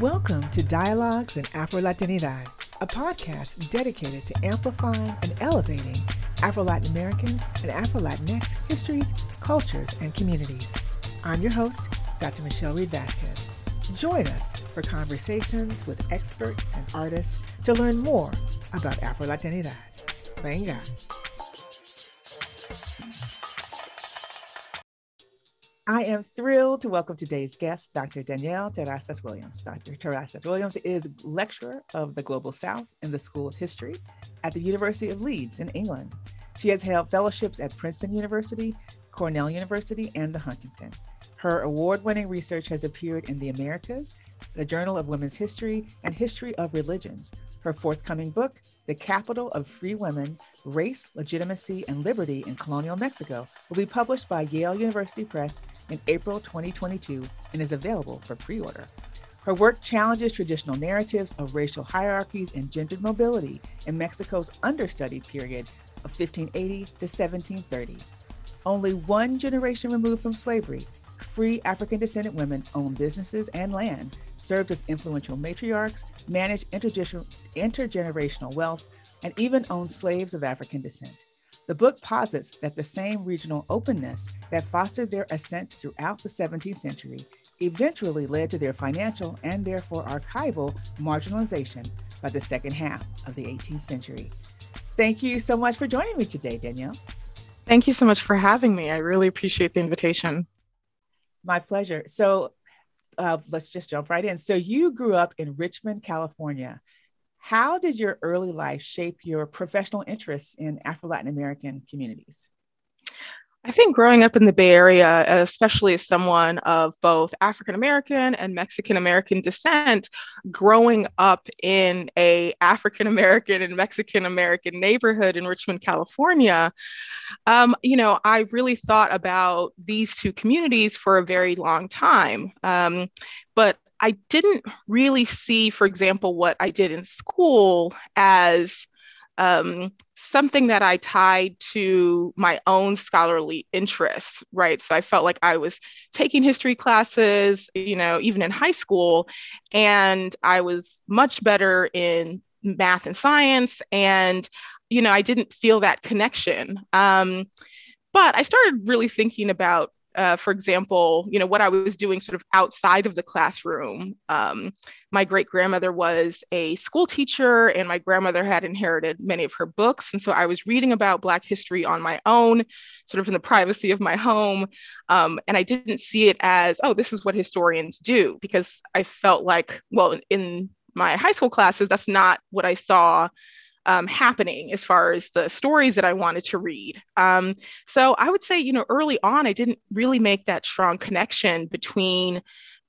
Welcome to Dialogues in Afro-Latinidad, a podcast dedicated to amplifying and elevating Afro-Latin American and Afro-Latinx histories, cultures, and communities. I'm your host, Dr. Michelle Reed Vasquez. Join us for conversations with experts and artists to learn more about Afro-Latinidad. Venga. I am thrilled to welcome today's guest, Dr. Danielle Terrazas-Williams. Dr. Terrazas-Williams is lecturer of the Global South in the School of History at the University of Leeds in England. She has held fellowships at Princeton University, Cornell University, and the Huntington. Her award-winning research has appeared in The Americas, the Journal of Women's History, and History of Religions. Her forthcoming book, The Capital of Free Women, Race, Legitimacy, and Liberty in Colonial Mexico, will be published by Yale University Press in April 2022 and is available for pre-order. Her work challenges traditional narratives of racial hierarchies and gendered mobility in Mexico's understudied period of 1580 to 1730. Only one generation removed from slavery, free African descendant women own businesses and land, served as influential matriarchs, managed intergenerational wealth, and even owned slaves of African descent. The book posits that the same regional openness that fostered their ascent throughout the 17th century eventually led to their financial and therefore archival marginalization by the second half of the 18th century. Thank you so much for joining me today, Danielle. Thank you so much for having me. I really appreciate the invitation. My pleasure. So let's just jump right in. So you grew up in Richmond, California. How did your early life shape your professional interests in Afro-Latin American communities? I think growing up in the Bay Area, especially as someone of both African American and Mexican American descent, growing up in a African American and Mexican American neighborhood in Richmond, California, I really thought about these two communities for a very long time. But I didn't really see, for example, what I did in school as something that I tied to my own scholarly interests, right? So I felt like I was taking history classes, even in high school, and I was much better in math and science, and, I didn't feel that connection. But I started really thinking about, for example, what I was doing sort of outside of the classroom. My great-grandmother was a school teacher, and my grandmother had inherited many of her books. And so I was reading about Black history on my own, sort of in the privacy of my home. And I didn't see it as, oh, this is what historians do, because I felt like, well, in my high school classes, that's not what I saw happening as far as the stories that I wanted to read. So I would say, early on, I didn't really make that strong connection between,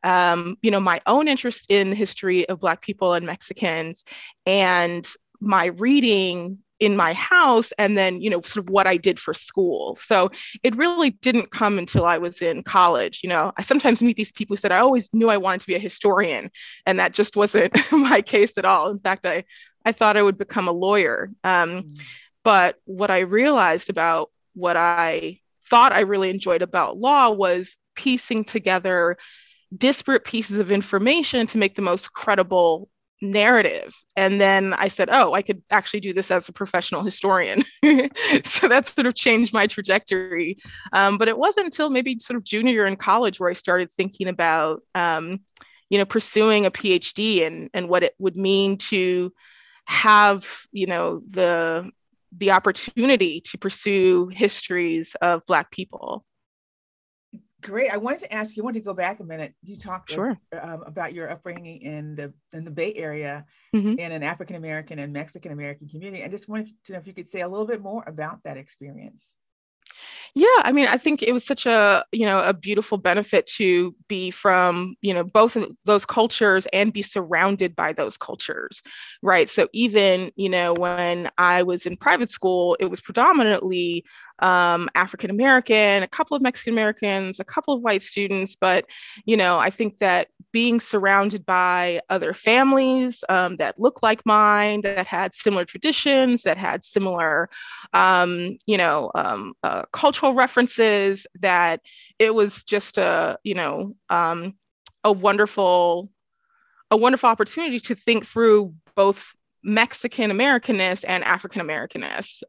my own interest in the history of Black people and Mexicans and my reading in my house and then, sort of what I did for school. So it really didn't come until I was in college. I sometimes meet these people who said, I always knew I wanted to be a historian, and that just wasn't my case at all. In fact, I thought I would become a lawyer. But what I realized about what I thought I really enjoyed about law was piecing together disparate pieces of information to make the most credible narrative. And then I said, oh, I could actually do this as a professional historian. So that sort of changed my trajectory. But it wasn't until maybe sort of junior year in college where I started thinking about, pursuing a PhD and what it would mean to have, the opportunity to pursue histories of Black people. Great. I wanted to ask you, I want to go back a minute. You talked about your upbringing in the Bay Area, mm-hmm. in an African-American and Mexican-American community. I just wanted to know if you could say a little bit more about that experience. Yeah, I mean, I think it was such a, a beautiful benefit to be from, both of those cultures and be surrounded by those cultures, right? So even, when I was in private school, it was predominantly African-American, a couple of Mexican-Americans, a couple of white students. But, I think that being surrounded by other families that look like mine, that had similar traditions, that had similar, cultural references, that it was just a wonderful a wonderful opportunity to think through both Mexican Americanness and African Americanness,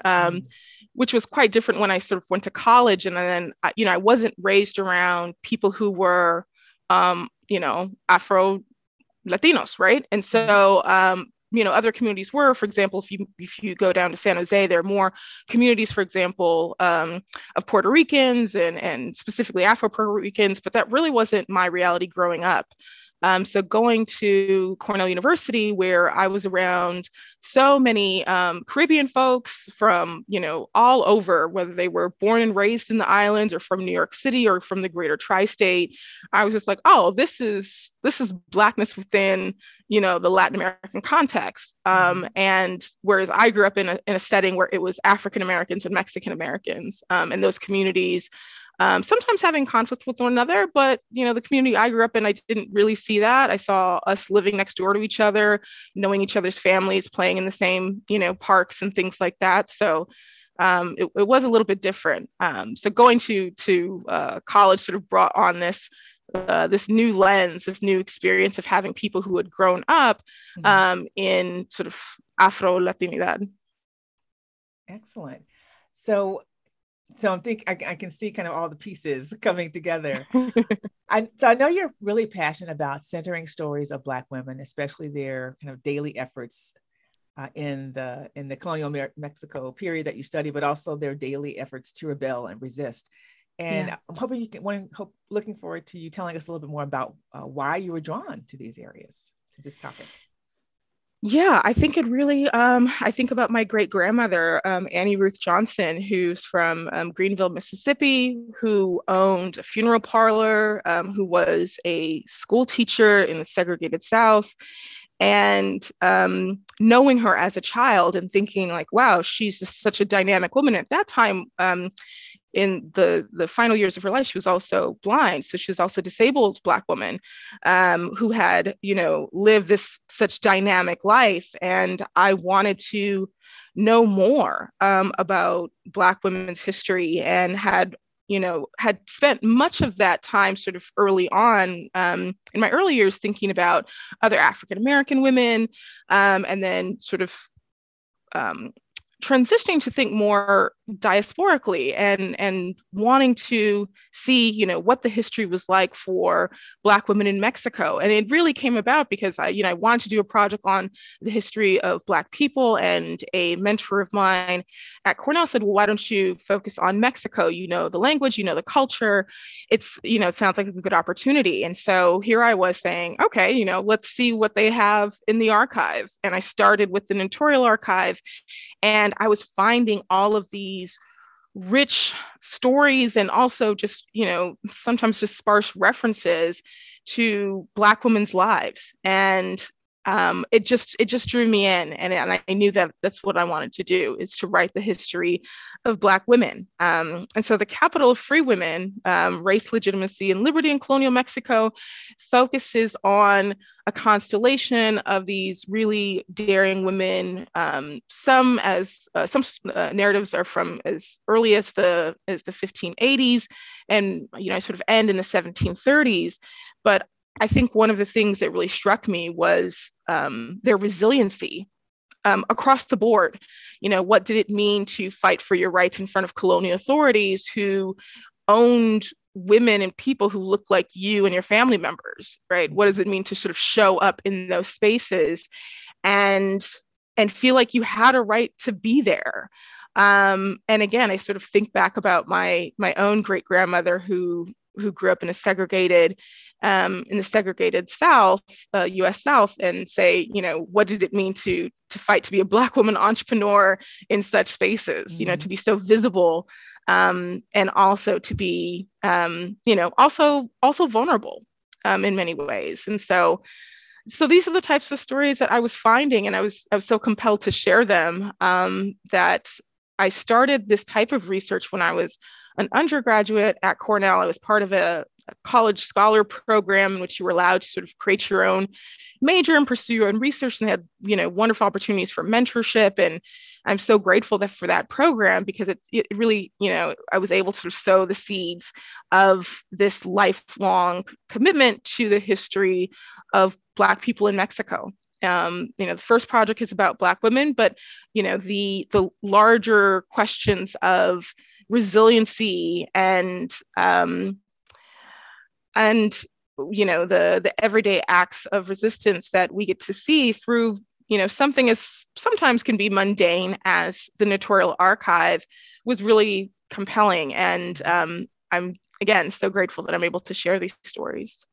which was quite different when I sort of went to college. And then, you know, I wasn't raised around people who were, you know, Afro Latinos, right? And so, you know, other communities were, for example, if you go down to San Jose, there are more communities, for example, of Puerto Ricans and specifically Afro Puerto Ricans, but that really wasn't my reality growing up. So going to Cornell University, where I was around so many Caribbean folks from, you know, all over, whether they were born and raised in the islands or from New York City or from the greater tri-state, I was just like, oh, this is Blackness within, you know, the Latin American context. And whereas I grew up in a setting where it was African Americans and Mexican Americans, and those communities sometimes having conflict with one another, but, you know, the community I grew up in, I didn't really see that. I saw us living next door to each other, knowing each other's families, playing in the same, you know, parks and things like that. So it was a little bit different. So going to college sort of brought on this new lens, this new experience of having people who had grown up in sort of Afro-Latinidad. Excellent. So I'm thinking I can see kind of all the pieces coming together. So I know you're really passionate about centering stories of Black women, especially their kind of daily efforts in the colonial Mexico period that you study, but also their daily efforts to rebel and resist. And yeah. I'm hoping you can. Looking forward to you telling us a little bit more about why you were drawn to these areas, to this topic. Yeah, I think it really, I think about my great grandmother, Annie Ruth Johnson, who's from Greenville, Mississippi, who owned a funeral parlor, who was a school teacher in the segregated South. And knowing her as a child and thinking like, wow, she's just such a dynamic woman. At that time, in the final years of her life, she was also blind. So she was also a disabled Black woman who had, you know, lived this such dynamic life. And I wanted to know more about Black women's history, and had spent much of that time sort of early on in my early years thinking about other African-American women, and then sort of transitioning to think more diasporically and wanting to see, you know, what the history was like for Black women in Mexico. And it really came about because I wanted to do a project on the history of Black people, and a mentor of mine at Cornell said, well, why don't you focus on Mexico? You know, the language, you know, the culture, it's, you know, it sounds like a good opportunity. And so here I was saying, okay, you know, let's see what they have in the archive. And I started with the Nontorial Archive, and I was finding all of these rich stories and also just, you know, sometimes just sparse references to Black women's lives. And it just drew me in. And I knew that that's what I wanted to do, is to write the history of Black women. And so The Capital of Free Women, Race, Legitimacy, and Liberty in Colonial Mexico focuses on a constellation of these really daring women. Some narratives are from as early as the 1580s, and, you know, sort of end in the 1730s. But I think one of the things that really struck me was their resiliency across the board. You know, what did it mean to fight for your rights in front of colonial authorities who owned women and people who looked like you and your family members, right? What does it mean to sort of show up in those spaces and feel like you had a right to be there? And again, I sort of think back about my own great grandmother who grew up in a segregated South, U.S. South, and say, you know, what did it mean to fight to be a Black woman entrepreneur in such spaces, you know, to be so visible, and also to be, you know, also vulnerable in many ways. And so these are the types of stories that I was finding, and I was so compelled to share them that I started this type of research when I was an undergraduate at Cornell. I was part of a college scholar program in which you were allowed to sort of create your own major and pursue your own research, and they had, you know, wonderful opportunities for mentorship. And I'm so grateful that for that program, because it really, you know, I was able to sort of sow the seeds of this lifelong commitment to the history of Black people in Mexico. You know, the first project is about Black women, but, you know, the larger questions of resiliency and you know, the everyday acts of resistance that we get to see through, you know, something as sometimes can be mundane as the Notarial Archive was really compelling. And I'm, again, so grateful that I'm able to share these stories.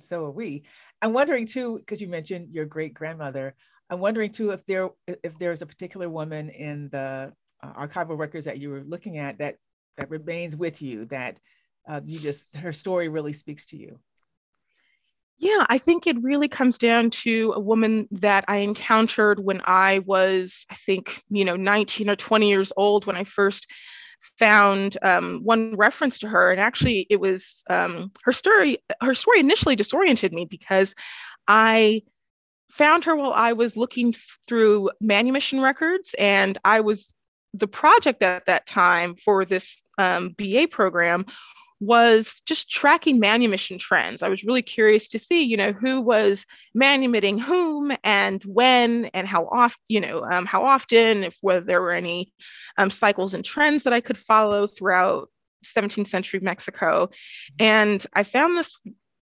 So are we. I'm wondering too, because you mentioned your great grandmother, I'm wondering too, if there's a particular woman in the archival records that you were looking at that remains with you, that her story really speaks to you. Yeah, I think it really comes down to a woman that I encountered when I was, I think, you know, 19 or 20 years old when I first found one reference to her. And actually it was her story initially disoriented me, because I found her while I was looking through manumission records, and I was the project at that time for this BA program was just tracking manumission trends. I was really curious to see, you know, who was manumitting whom and when and how often, if whether there were any cycles and trends that I could follow throughout 17th century Mexico. And I found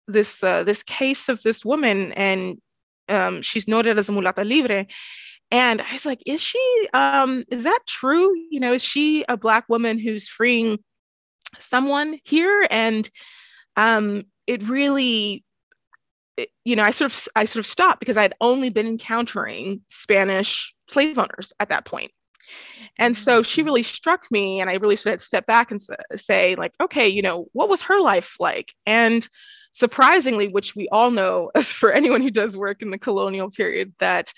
this case of this woman, and she's noted as a mulata libre. And I was like, is she, is that true? You know, is she a Black woman who's freeing someone here? And I sort of stopped, because I had only been encountering Spanish slave owners at that point. And so she really struck me, and I really sort of had to step back and say, like, okay, you know, what was her life like? And surprisingly, which we all know, as for anyone who does work in the colonial period, that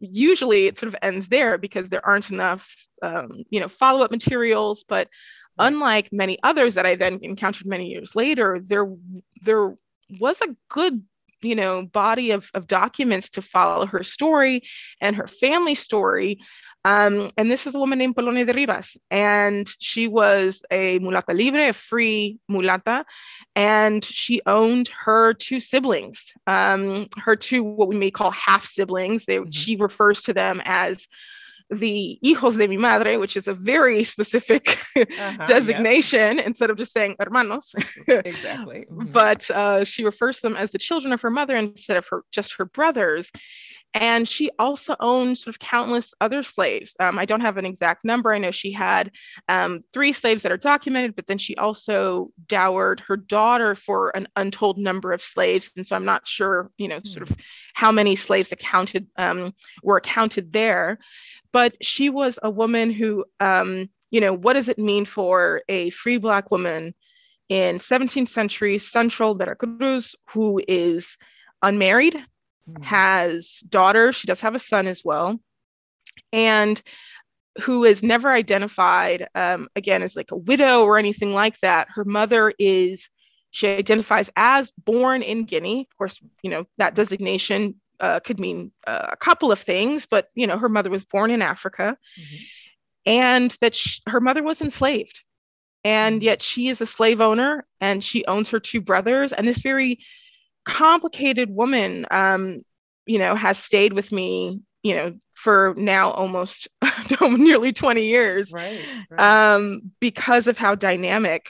usually it sort of ends there, because there aren't enough, you know, follow-up materials. But unlike many others that I then encountered many years later, there was a good, you know, body of documents to follow her story and her family story. And this is a woman named Polonia de Rivas, and she was a mulata libre, a free mulata, and she owned her two siblings, her two what we may call half siblings. She refers to them as the hijos de mi madre, which is a very specific designation, instead of just saying hermanos. Exactly. Mm-hmm. But she refers to them as the children of her mother instead of just her brothers. And she also owned sort of countless other slaves. I don't have an exact number. I know she had 3 slaves that are documented, but then she also dowered her daughter for an untold number of slaves. And so I'm not sure, you know, sort of how many slaves were accounted there. But she was a woman who, you know, what does it mean for a free Black woman in 17th century central Veracruz who is unmarried, has daughter, she does have a son as well, and who is never identified, again, as like a widow or anything like that. Her mother she identifies as born in Guinea. Of course, you know, that designation could mean a couple of things, but, you know, her mother was born in Africa, and that her mother was enslaved. And yet she is a slave owner, and she owns her two brothers. And this very complicated woman, you know, has stayed with me, you know, for now almost nearly 20 years, right. Because of how dynamic,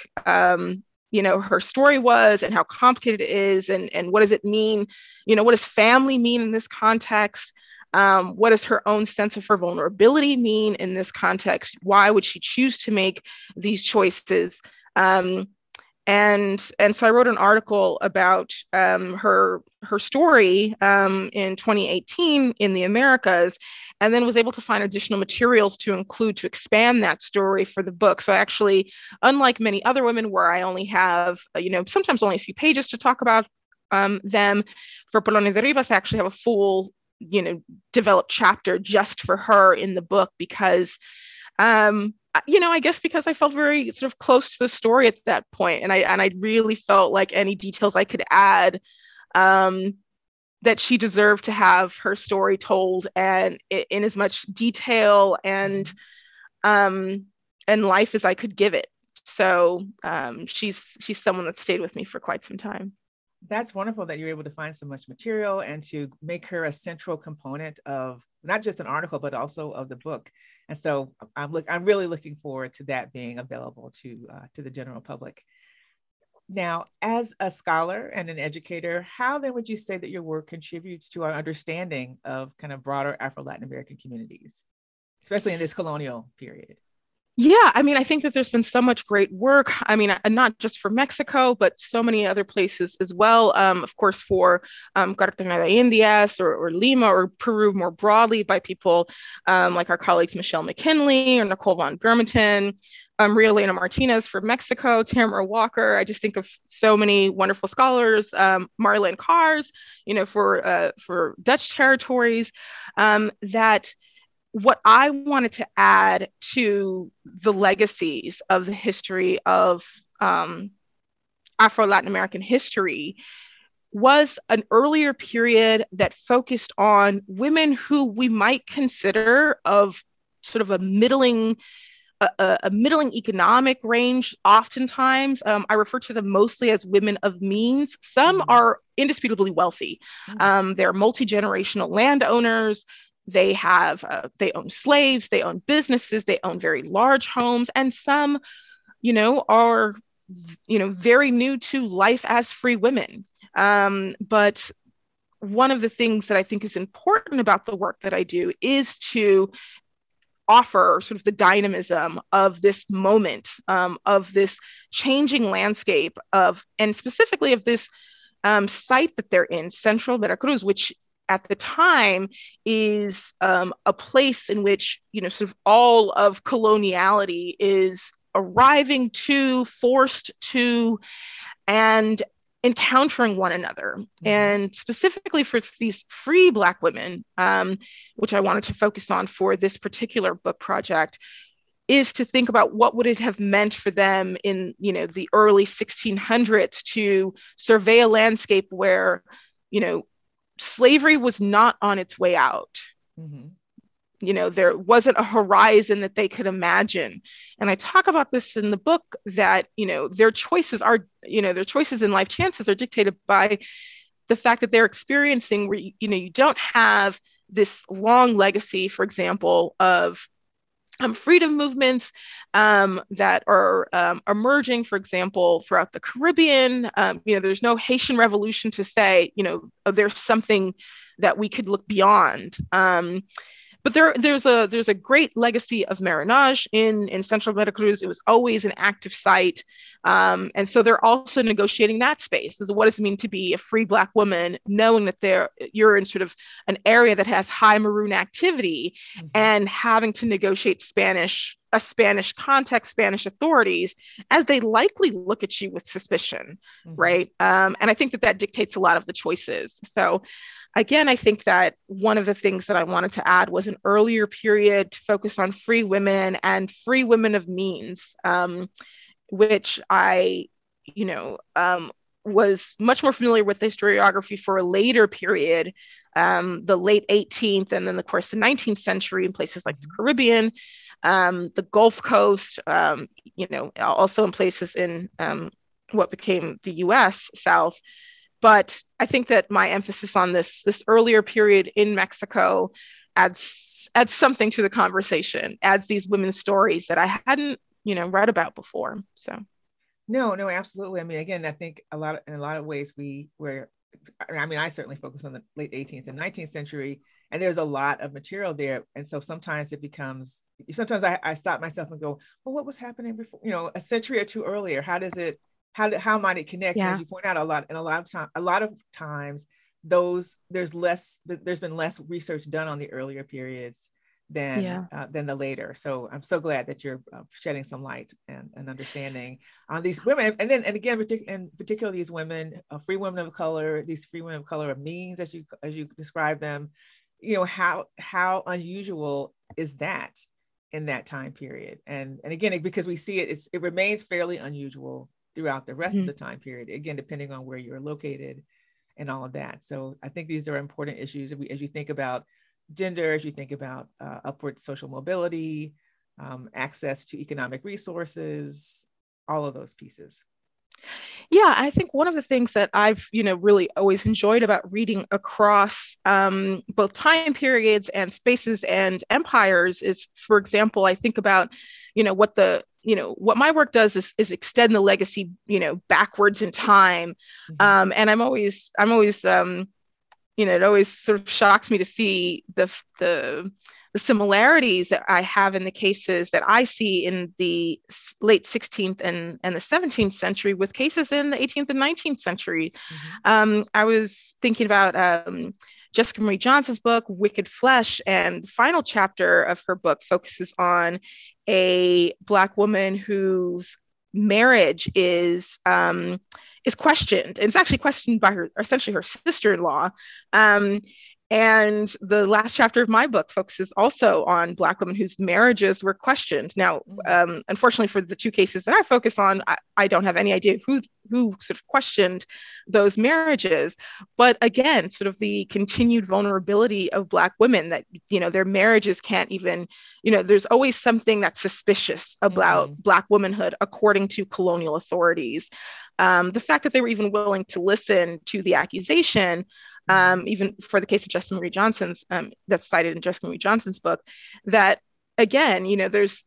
you know, her story was and how complicated it is, and what does it mean, you know, what does family mean in this context? What does her own sense of her vulnerability mean in this context? Why would she choose to make these choices? And so I wrote an article about her story in 2018 in the Americas, and then was able to find additional materials to expand that story for the book. So I actually, unlike many other women where I only have, you know, sometimes only a few pages to talk about them, for Polonia de Rivas, I actually have a full, you know, developed chapter just for her in the book, because you know, I guess because I felt very sort of close to the story at that point, and I really felt like any details I could add, that she deserved to have her story told, and in as much detail and life as I could give it. So she's someone that stayed with me for quite some time. That's wonderful that you're able to find so much material and to make her a central component of not just an article, but also of the book. And so I'm really looking forward to that being available to the general public. Now, as a scholar and an educator, how then would you say that your work contributes to our understanding of kind of broader Afro-Latin American communities, especially in this colonial period? Yeah, I mean, I think that there's been so much great work. I mean, not just for Mexico, but so many other places as well. Of course, for Cartagena de Indias or Lima or Peru more broadly by people like our colleagues Michelle McKinley or Nicole von Germeten, Maria Elena Martinez for Mexico, Tamara Walker. I just think of so many wonderful scholars, Marlene Kars, you know, for Dutch territories, that what I wanted to add to the legacies of the history of Afro-Latin American history was an earlier period that focused on women who we might consider of sort of a middling economic range. Oftentimes, I refer to them mostly as women of means. Some are indisputably wealthy. They're multi-generational landowners. They have, they own slaves, they own businesses, they own very large homes, and some, you know, are, you know, very new to life as free women. But one of the things that I think is important about the work that I do is to offer sort of the dynamism of this moment, of this changing landscape of, and specifically of this site that they're in, Central Veracruz, which at the time is a place in which, you know, sort of all of coloniality is arriving to, forced to, and encountering one another. Mm-hmm. And specifically for these free Black women, which I wanted to focus on for this particular book project, is to think about what would it have meant for them in, you know, the early 1600s to survey a landscape where, you know, slavery was not on its way out. Mm-hmm. You know, there wasn't a horizon that they could imagine. And I talk about this in the book that, you know, their choices are, you know, their choices in life chances are dictated by the fact that they're experiencing where, you know, you don't have this long legacy, for example, of freedom movements that are emerging, for example, throughout the Caribbean. You know, there's no Haitian revolution to say, you know, there's something that we could look beyond. But there's a great legacy of marronage in Central Veracruz. It was always an active site. And so they're also negotiating that space. Is what does it mean to be a free Black woman, knowing that you're in sort of an area that has high maroon activity, mm-hmm. and having to negotiate a Spanish context, Spanish authorities, as they likely look at you with suspicion, mm-hmm. right? And I think that dictates a lot of the choices. So again, I think that one of the things that I wanted to add was an earlier period to focus on free women and free women of means, which I, you know, was much more familiar with the historiography for a later period, the late 18th and then, of course, the 19th century in places like the Caribbean, the Gulf Coast, you know, also in places in what became the U.S. South. But I think that my emphasis on this earlier period in Mexico adds something to the conversation, adds these women's stories that I hadn't, you know, read about before. So no, absolutely. I mean, again, I think in a lot of ways I certainly focus on the late 18th and 19th century, and there's a lot of material there. And so sometimes I stop myself and go, well, what was happening before, you know, a century or two earlier? How might it connect? Yeah. As you point out, a lot of times, there's been less research done on the earlier periods than the later. So I'm so glad that you're shedding some light and understanding on these women, and again, particularly these women, free women of color, these free women of color of means, as you describe them. You know, how unusual is that? in that time period. And again, because we see it, it remains fairly unusual throughout the rest of the time period, again, depending on where you're located and all of that. So I think these are important issues as you think about gender, as you think about upward social mobility, access to economic resources, all of those pieces. Yeah, I think one of the things that I've, really always enjoyed about reading across both time periods and spaces and empires is, for example, I think about, what my work does is extend the legacy, backwards in time. And it always sort of shocks me to see the similarities that I have in the cases that I see in the late 16th and the 17th century with cases in the 18th and 19th century. I was thinking about Jessica Marie Johnson's book, Wicked Flesh, and the final chapter of her book focuses on a Black woman whose marriage is questioned. And it's actually questioned by essentially her sister-in-law. And the last chapter of my book focuses also on Black women whose marriages were questioned. Now, unfortunately for the two cases that I focus on, I don't have any idea who sort of questioned those marriages. But again, sort of the continued vulnerability of Black women that, their marriages can't even, there's always something that's suspicious about Black womanhood, according to colonial authorities. The fact that they were even willing to listen to the accusation, even for the case of Jessica Marie Johnson's, that's cited in Jessica Marie Johnson's book, that again, there's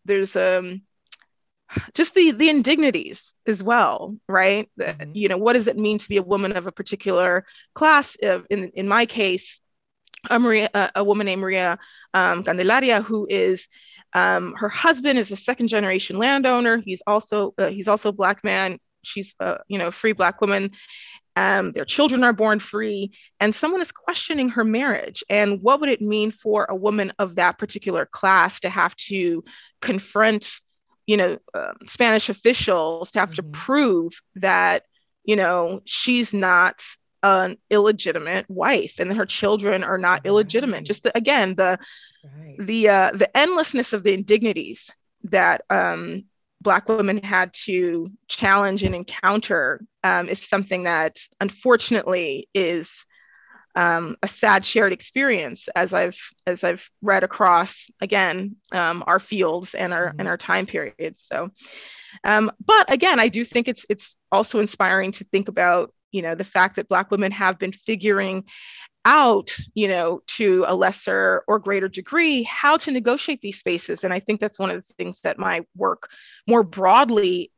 just the indignities as well, right? What does it mean to be a woman of a particular class? In my case, a woman named Maria Candelaria, who is her husband is a second generation landowner. He's also a Black man. She's a free Black woman. Their children are born free, and someone is questioning her marriage. And what would it mean for a woman of that particular class to have to confront, Spanish officials, to have to prove that, she's not an illegitimate wife and that her children are not illegitimate. Just the endlessness of the indignities that Black women had to challenge and encounter is something that unfortunately is a sad shared experience as I've read across again our fields and our and our time periods. So, but again, I do think it's also inspiring to think about the fact that Black women have been figuring out, to a lesser or greater degree, how to negotiate these spaces. And I think that's one of the things that my work more broadly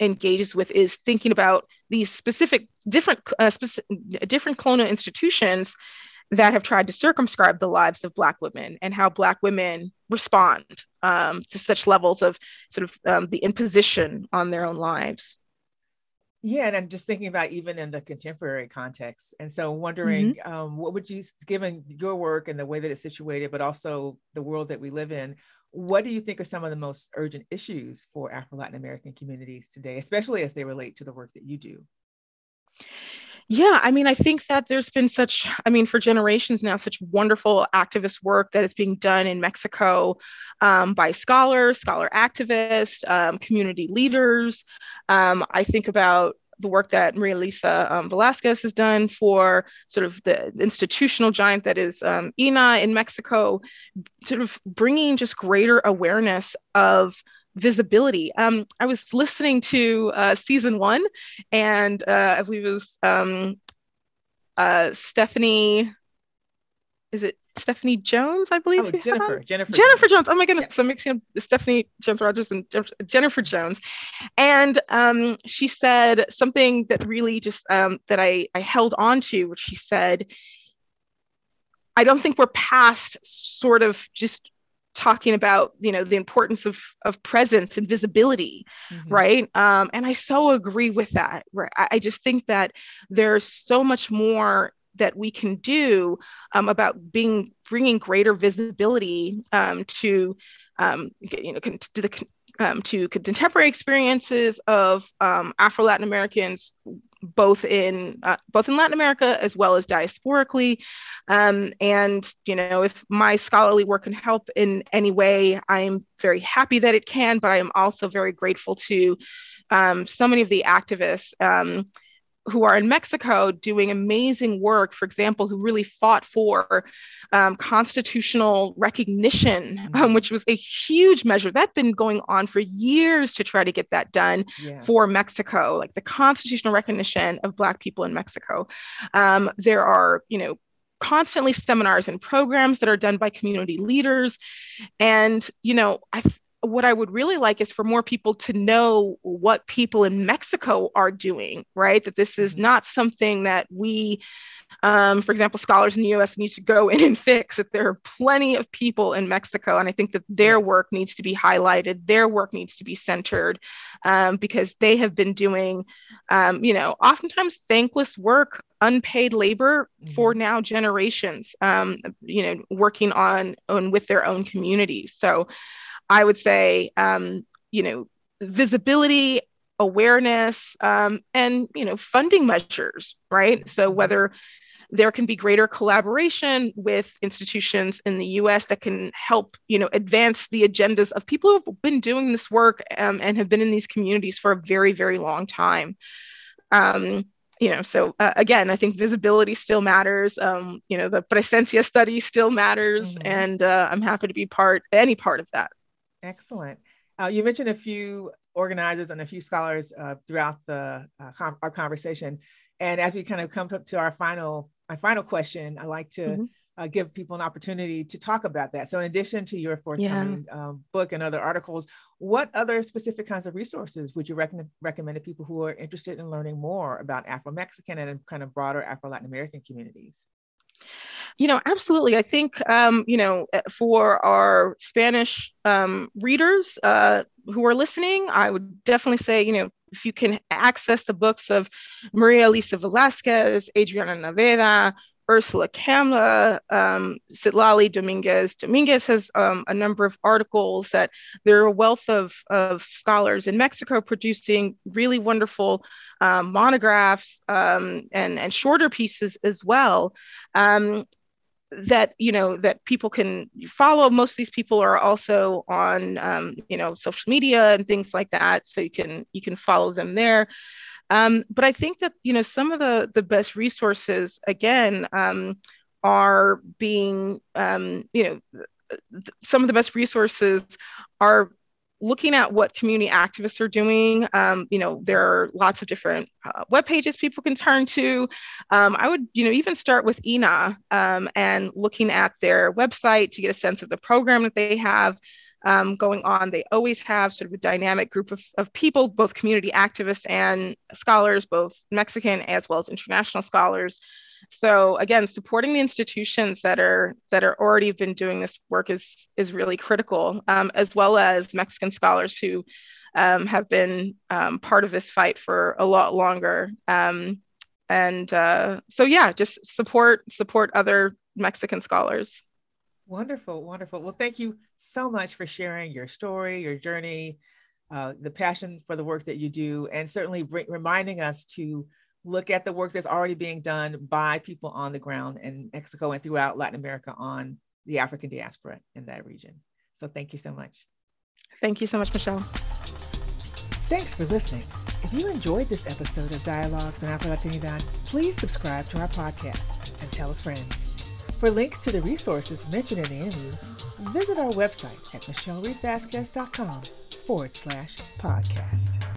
engages with, is thinking about these specific different colonial institutions that have tried to circumscribe the lives of Black women, and how Black women respond to such levels of sort of the imposition on their own lives. Yeah, and I'm just thinking about even in the contemporary context. And so wondering what would you, given your work and the way that it's situated, but also the world that we live in, what do you think are some of the most urgent issues for Afro-Latin American communities today, especially as they relate to the work that you do? Yeah, I think that there's been for generations now, such wonderful activist work that is being done in Mexico by scholars, scholar activists, community leaders. I think about the work that Maria Elisa Velasquez has done for sort of the institutional giant that is INA in Mexico, sort of bringing just greater awareness of visibility. I was listening to season one, and I believe it was Stephanie. Is it Stephanie Jones? I believe Jennifer Jones. Oh my goodness! Yes. I'm mixing up Stephanie Jones Rogers and Jennifer Jones. And she said something that really just that I held on to, which she said, I don't think we're past sort of just talking about, the importance of presence and visibility, right? And I so agree with that. Right? I just think that there's so much more that we can do about bringing greater visibility to contemporary experiences of Afro-Latin Americans both in Latin America as well as diasporically. And, you know, if my scholarly work can help in any way, I'm very happy that it can, but I am also very grateful to so many of the activists who are in Mexico doing amazing work, for example, who really fought for constitutional recognition, which was a huge measure that had been going on for years to try to get that done for Mexico, like the constitutional recognition of Black people in Mexico. There are, you know, constantly seminars and programs that are done by community leaders. And, you know, what I would really like is for more people to know what people in Mexico are doing, right? That this is not something that we, for example, scholars in the US need to go in and fix, that there are plenty of people in Mexico. And I think that their work needs to be highlighted, their work needs to be centered, because they have been doing, you know, oftentimes thankless work, unpaid labor for now generations, you know, working on with their own communities. So I would say, you know, visibility, awareness, and, you know, funding measures, right? So whether there can be greater collaboration with institutions in the US that can help, you know, advance the agendas of people who have been doing this work and have been in these communities for a very, very long time. You know, so again, I think visibility still matters. You know, the presencia study still matters, and I'm happy to be any part of that. Excellent. You mentioned a few organizers and a few scholars throughout the our conversation. And as we kind of come up to my final question, I like to give people an opportunity to talk about that. So in addition to your forthcoming book and other articles, what other specific kinds of resources would you recommend to people who are interested in learning more about Afro-Mexican and kind of broader Afro-Latin American communities? You know, absolutely. I think, you know, for our Spanish readers who are listening, I would definitely say, you know, if you can access the books of Maria Elisa Velasquez, Adriana Naveda, Ursula Cama, Sitlali Dominguez. Dominguez has a number of articles that there are a wealth of scholars in Mexico producing really wonderful monographs and shorter pieces as well. That, you know, that people can follow. Most of these people are also on, you know, social media and things like that. So you can follow them there. But I think that, you know, some of the best resources, again, are being, you know, some of the best resources are looking at what community activists are doing. You know, there are lots of different web pages people can turn to. I would, you know, even start with INA and looking at their website to get a sense of the program that they have going on. They always have sort of a dynamic group of people, both community activists and scholars, both Mexican as well as international scholars. So again, supporting the institutions that are already been doing this work is really critical, as well as Mexican scholars who have been part of this fight for a lot longer. So yeah, just support other Mexican scholars. Wonderful, wonderful. Well, thank you so much for sharing your story, your journey, the passion for the work that you do, and certainly reminding us to look at the work that's already being done by people on the ground in Mexico and throughout Latin America on the African diaspora in that region. So thank you so much. Thank you so much, Michelle. Thanks for listening. If you enjoyed this episode of Dialogues in Afro-Latinidad, please subscribe to our podcast and tell a friend. For links to the resources mentioned in the interview, visit our website at michellereedvasquez.com/podcast.